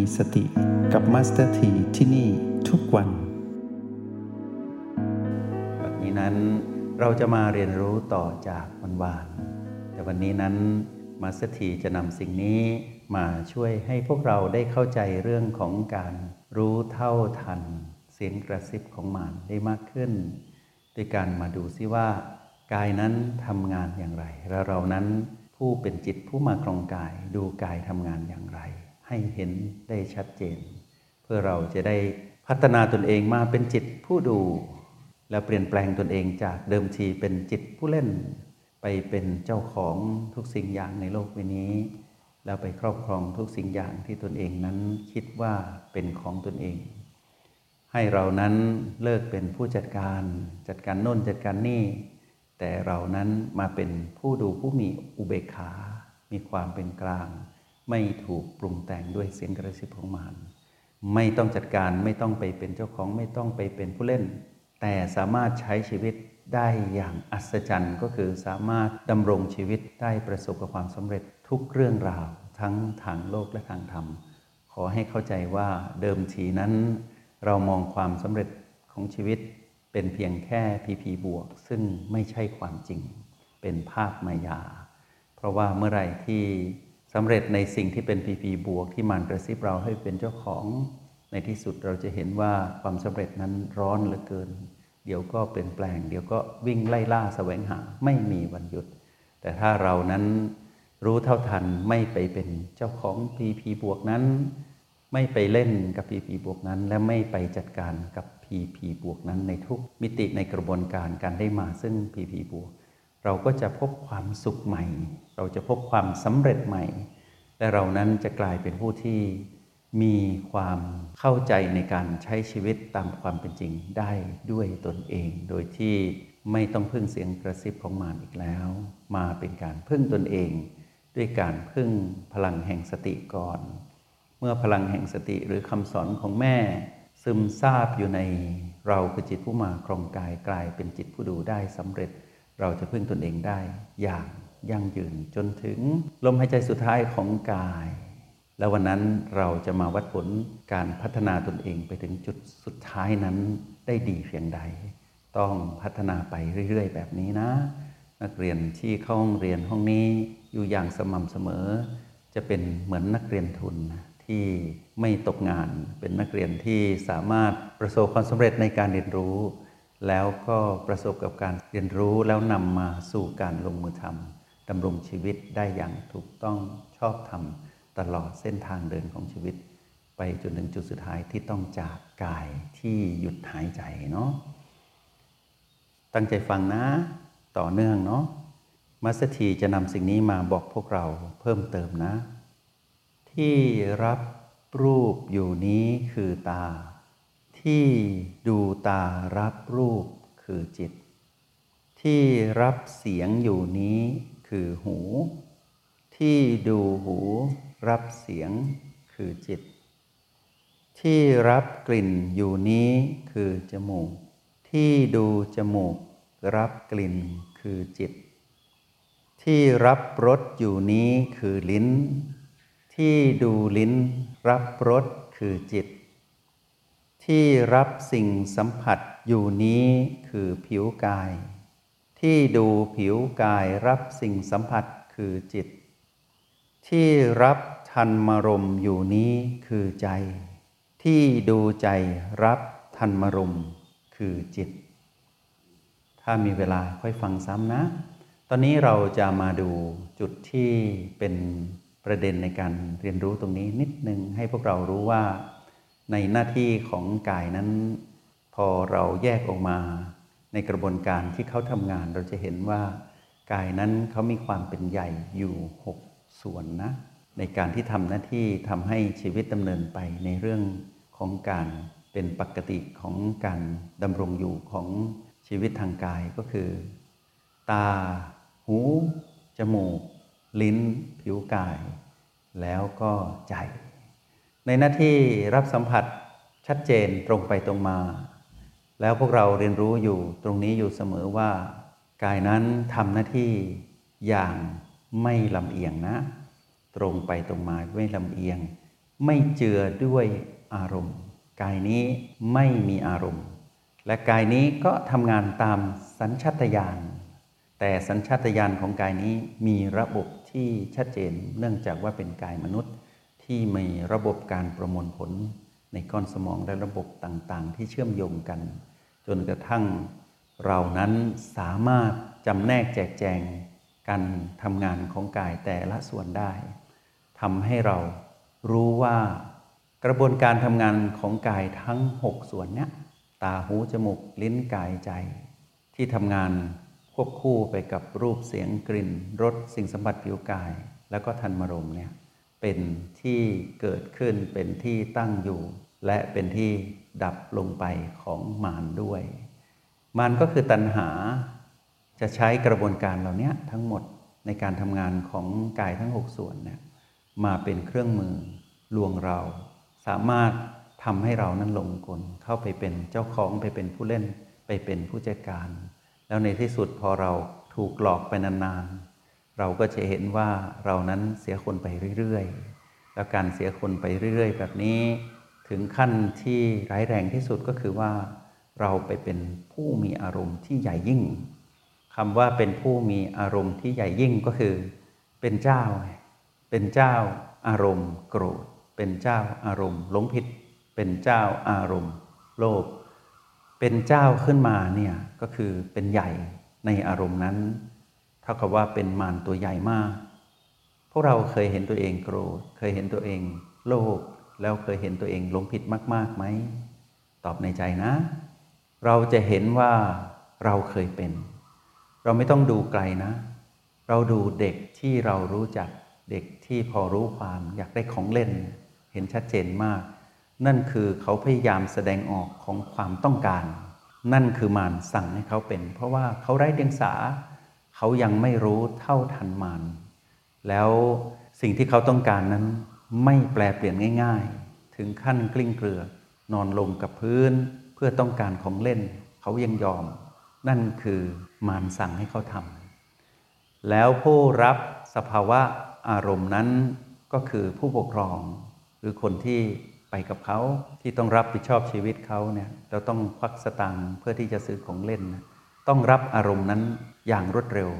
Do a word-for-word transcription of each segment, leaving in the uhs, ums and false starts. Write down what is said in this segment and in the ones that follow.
มีสติกับมาสเตอร์ทีที่นี่ทุกวันวันนี้นั้นเราจะมาเรียนรู้ต่อจากวันวานแต่วันนี้นั้นมาสเตอร์ทีจะนำสิ่งนี้มาช่วยให้พวกเราได้เข้าใจเรื่องของการรู้เท่าทันเสียงกระซิบของมารได้มากขึ้นด้วยการมาดูซิว่ากายนั้นทำงานอย่างไรและเรานั้นผู้เป็นจิตผู้มาครองกายดูกายทำงานอย่างไรให้เห็นได้ชัดเจนเพื่อเราจะได้พัฒนาตนเองมาเป็นจิตผู้ดูและเปลี่ยนแปลงตนเองจากเดิมทีเป็นจิตผู้เล่นไปเป็นเจ้าของทุกสิ่งอย่างในโลกใบนี้แล้วไปครอบครองทุกสิ่งอย่างที่ตนเองนั้นคิดว่าเป็นของตนเองให้เรานั้นเลิกเป็นผู้จัดการจัดการโน่นจัดการนี่แต่เรานั้นมาเป็นผู้ดูผู้มีอุเบกขามีความเป็นกลางไม่ถูกปรุงแต่งด้วยเสียงกระซิบของมารไม่ต้องจัดการไม่ต้องไปเป็นเจ้าของไม่ต้องไปเป็นผู้เล่นแต่สามารถใช้ชีวิตได้อย่างอัศจรรย์ก็คือสามารถดำรงชีวิตได้ประสบกับความสำเร็จทุกเรื่องราวทั้งทางโลกและทางธรรมขอให้เข้าใจว่าเดิมทีนั้นเรามองความสำเร็จของชีวิตเป็นเพียงแค่พีพีบวกซึ่งไม่ใช่ความจริงเป็นภาพมายาเพราะว่าเมื่อไหร่ที่สำเร็จในสิ่งที่เป็นพีพีบวกที่มารกระซิบเราให้เป็นเจ้าของในที่สุดเราจะเห็นว่าความสำเร็จนั้นร้อนเหลือเกินเดี๋ยวก็เปลี่ยนแปลงเดี๋ยวก็วิ่งไล่ล่าแสวงหาไม่มีวันหยุดแต่ถ้าเรานั้นรู้เท่าทันไม่ไปเป็นเจ้าของพีพีบวกนั้นไม่ไปเล่นกับพีพีบวกนั้นและไม่ไปจัดการกับพีพีบวกนั้นในทุกมิติในกระบวนการการได้มาซึ่งพีพีบวกเราก็จะพบความสุขใหม่เราจะพบความสำเร็จใหม่และเรานั้นจะกลายเป็นผู้ที่มีความเข้าใจในการใช้ชีวิตตามความเป็นจริงได้ด้วยตนเองโดยที่ไม่ต้องพึ่งเสียงกระซิบของมารอีกแล้วมาเป็นการพึ่งตนเองด้วยการพึ่งพลังแห่งสติก่อนเมื่อพลังแห่งสติหรือคำสอนของแม่ซึมซาบอยู่ในเราคือจิตผู้มาครองกายกลายเป็นจิตผู้ดูได้สำเร็จเราจะพึ่งตนเองได้อย่างยั่งยืนจนถึงลมหายใจสุดท้ายของกายแล้ววันนั้นเราจะมาวัดผลการพัฒนาตนเองไปถึงจุดสุดท้ายนั้นได้ดีเพียงใดต้องพัฒนาไปเรื่อยๆแบบนี้นะนักเรียนที่เข้าห้องเรียนห้องนี้อยู่อย่างสม่ำเสมอจะเป็นเหมือนนักเรียนทุนที่ไม่ตกงานเป็นนักเรียนที่สามารถประสบความสำเร็จในการเรียนรู้แล้วก็ประสบกับการเรียนรู้แล้วนำมาสู่การลงมือทำดำรงชีวิตได้อย่างถูกต้องชอบธรรมตลอดเส้นทางเดินของชีวิตไปจนถึงจุดสุดท้ายที่ต้องจากกายที่หยุดหายใจเนาะตั้งใจฟังนะต่อเนื่องเนาะมาสเตอร์ทีจะนำสิ่งนี้มาบอกพวกเราเพิ่มเติมนะที่รับรูปอยู่นี้คือตาที่ดูตารับรูปคือจิตที่รับเสียงอยู่นี้คือหูที่ดูหูรับเสียงคือจิตที่รับกลิ่นอยู่นี้คือจมูกที่ดูจมูกรับกลิ่นคือจิตที่รับรสอยู่นี้คือลิ้นที่ดูลิ้นรับรสคือจิตที่รับสิ่งสัมผัสอยู่นี้คือผิวกายที่ดูผิวกายรับสิ่งสัมผัสคือจิตที่รับธรรมารมณ์อยู่นี้คือใจที่ดูใจรับธรรมารมณ์คือจิตถ้ามีเวลาค่อยฟังซ้ำนะตอนนี้เราจะมาดูจุดที่เป็นประเด็นในการเรียนรู้ตรงนี้นิดนึงให้พวกเรารู้ว่าในหน้าที่ของกายนั้นพอเราแยกออกมาในกระบวนการที่เขาทำงานเราจะเห็นว่ากายนั้นเขามีความเป็นใหญ่อยู่หกส่วนนะในการที่ทำหน้าที่ทำให้ชีวิตดำเนินไปในเรื่องของการเป็นปกติของการดำรงอยู่ของชีวิตทางกายก็คือตาหูจมูกลิ้นผิวกายแล้วก็ใจในหน้าที่รับสัมผัสชัดเจนตรงไปตรงมาแล้วพวกเราเรียนรู้อยู่ตรงนี้อยู่เสมอว่ากายนั้นทำหน้าที่อย่างไม่ลำเอียงนะตรงไปตรงมาไม่ลำเอียง ไม่เจือด้วยอารมณ์กายนี้ไม่มีอารมณ์และกายนี้ก็ทำงานตามสัญชาตญาณแต่สัญชาตญาณของกายนี้มีระบบที่ชัดเจนเนื่องจากว่าเป็นกายมนุษย์ที่มีระบบการประมวลผลในก้อนสมองและระบบต่างๆที่เชื่อมโยงกันจนกระทั่งเรานั้นสามารถจำแนกแจกแจงการทำงานของกายแต่ละส่วนได้ทำให้เรารู้ว่ากระบวนการทำงานของกายทั้งหกส่วนนี้ตาหูจมูกลิ้นกายใจที่ทำงานควบคู่ไปกับรูปเสียงกลิ่นรสสิ่งสัมผัสผิวกายแล้วก็ธรรมารมณ์เนี่ยเป็นที่เกิดขึ้นเป็นที่ตั้งอยู่และเป็นที่ดับลงไปของมารด้วยมารก็คือตัณหาจะใช้กระบวนการเหล่านี้ทั้งหมดในการทำงานของกายทั้งหกส่วนเนี่ยมาเป็นเครื่องมือลวงเราสามารถทำให้เรานั้นหลงกลเข้าไปเป็นเจ้าของไปเป็นผู้เล่นไปเป็นผู้จัดการแล้วในที่สุดพอเราถูกหลอกไปนานๆเราก็จะเห็นว่าเรานั้นเสียคนไปเรื่อยๆแล้วการเสียคนไปเรื่อยๆแบบนี้ถึงขั้นที่ร้ายแรงที่สุดก็คือว่าเราไปเป็นผู้มีอารมณ์ที่ใหญ่ยิ่งคำว่าเป็นผู้มีอารมณ์ที่ใหญ่ยิ่งก็คือเป็นเจ้าเป็นเจ้าอารมณ์โกรธเป็นเจ้าอารมณ์หลงผิดเป็นเจ้าอารมณ์โลภเป็นเจ้าขึ้นมาเนี่ยก็คือเป็นใหญ่ในอารมณ์นั้นเท่ากับว่าเป็นมารตัวใหญ่มากพวกเราเคยเห็นตัวเองโกรธเคยเห็นตัวเองโลภแล้วเคยเห็นตัวเองหลงผิดมากๆไหมตอบในใจนะเราจะเห็นว่าเราเคยเป็นเราไม่ต้องดูไกลนะเราดูเด็กที่เรารู้จักเด็กที่พอรู้ความอยากได้ของเล่นเห็นชัดเจนมากนั่นคือเขาพยายามแสดงออกของความต้องการนั่นคือมารสั่งให้เขาเป็นเพราะว่าเขาไร้เดียงสาเขายังไม่รู้เท่าทันมารแล้วสิ่งที่เขาต้องการนั้นไม่แปลเปลี่ยนง่ายๆถึงขั้นกลิ้งเกลือนอนลงกับพื้นเพื่อต้องการของเล่นเขายังยอมนั่นคือมารสั่งให้เขาทำแล้วผู้รับสภาวะอารมณ์นั้นก็คือผู้ปกครองหรือคนที่ไปกับเขาที่ต้องรับผิดชอบชีวิตเขาเนี่ยเราต้องควักสตางค์เพื่อที่จะซื้อของเล่นต้องรับอารมณ์นั้นอย่างรวดเร็ว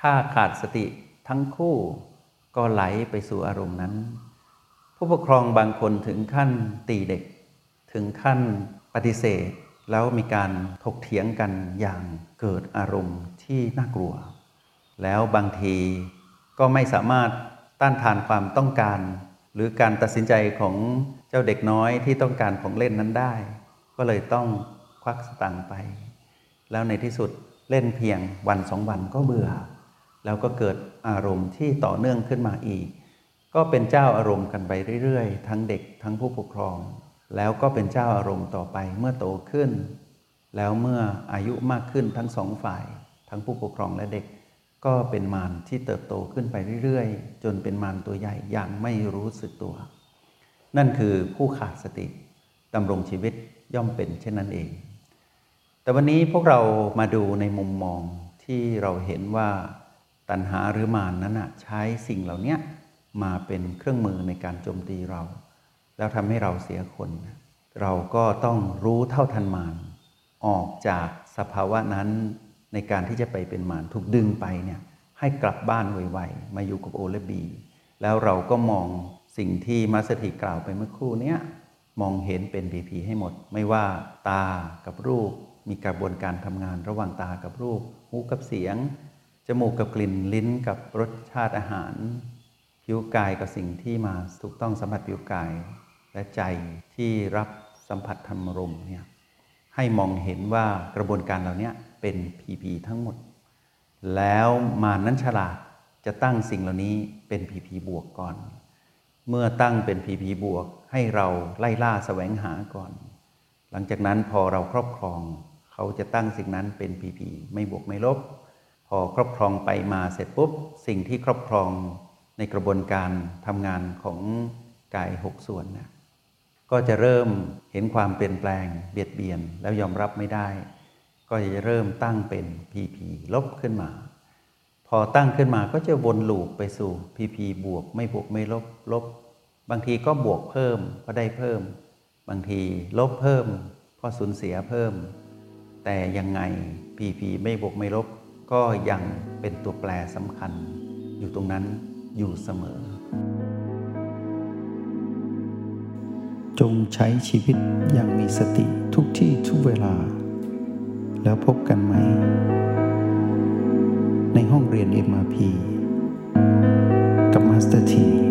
ถ้าขาดสติทั้งคู่ก็ไหลไปสู่อารมณ์นั้นผู้ปกครองบางคนถึงขั้นตีเด็กถึงขั้นปฏิเสธแล้วมีการถกเถียงกันอย่างเกิดอารมณ์ที่น่ากลัวแล้วบางทีก็ไม่สามารถต้านทานความต้องการหรือการตัดสินใจของเจ้าเด็กน้อยที่ต้องการของเล่นนั้นได้ก็เลยต้องควักสตางค์ไปแล้วในที่สุดเล่นเพียงวันสองวันก็เบื่อแล้วก็เกิดอารมณ์ที่ต่อเนื่องขึ้นมาอีกก็เป็นเจ้าอารมณ์กันไปเรื่อยๆทั้งเด็กทั้งผู้ปกครองแล้วก็เป็นเจ้าอารมณ์ต่อไปเมื่อโตขึ้นแล้วเมื่ออายุมากขึ้นทั้งสองฝ่ายทั้งผู้ปกครองและเด็กก็เป็นมารที่เติบโตขึ้นไปเรื่อยๆจนเป็นมารตัวใหญ่อย่างไม่รู้สึกตัวนั่นคือผู้ขาดสติดำรงชีวิตย่อมเป็นเช่นนั้นเองแต่วันนี้พวกเรามาดูในมุมมองที่เราเห็นว่าตัณหาหรือมารนั้นนะใช้สิ่งเหล่านี้มาเป็นเครื่องมือในการโจมตีเราแล้วทำให้เราเสียคนเราก็ต้องรู้เท่าทันมารออกจากสภาวะนั้นในการที่จะไปเป็นมารถูกดึงไปเนี่ยให้กลับบ้านไวๆมาอยู่กับโอและบีแล้วเราก็มองสิ่งที่มัสถิกล่าวไปเมื่อครู่เนี้ยมองเห็นเป็นพีพีให้หมดไม่ว่าตากับรูปมีกระบวนการทำงานระหว่างตากับรูปหูกับเสียงจมูกกับกลิ่นลิ้นกับรสชาติอาหารผิวกายกับสิ่งที่มาถูกต้องสัมผัสผิวกายและใจที่รับสัมผัสธรรมรมเนี่ยให้มองเห็นว่ากระบวนการเหล่านี้เป็นพีพีทั้งหมดแล้วมารนั้นฉลาดจะตั้งสิ่งเหล่านี้เป็นพีพีบวกก่อนเมื่อตั้งเป็นพีพีบวกให้เราไล่ล่าแสวงหาก่อนหลังจากนั้นพอเราครอบครองเขาจะตั้งสิ่งนั้นเป็นพีพีไม่บวกไม่ลบพอครอบครองไปมาเสร็จปุ๊บสิ่งที่ครอบครองในกระบวนการทำงานของกายหกส่วนนะก็จะเริ่มเห็นความเปลี่ยนแปลงเบียดเบียนแล้วยอมรับไม่ได้ก็จะเริ่มตั้งเป็น พี พี ลบขึ้นมาพอตั้งขึ้นมาก็จะวนลูปไปสู่ พี พี บวกไม่บวกไม่ลบลบ บางทีก็บวกเพิ่มก็ได้เพิ่มบางทีลบเพิ่มก็สูญเสียเพิ่มแต่ยังไง พี พี ไม่บวกไม่ลบก็ยังเป็นตัวแปรสำคัญอยู่ตรงนั้นอยู่เสมอจงใช้ชีวิตอย่างมีสติทุกที่ทุกเวลาแล้วพบกันไหมในห้องเรียน เอ็ม อาร์ พี กับมาสเตอร์ที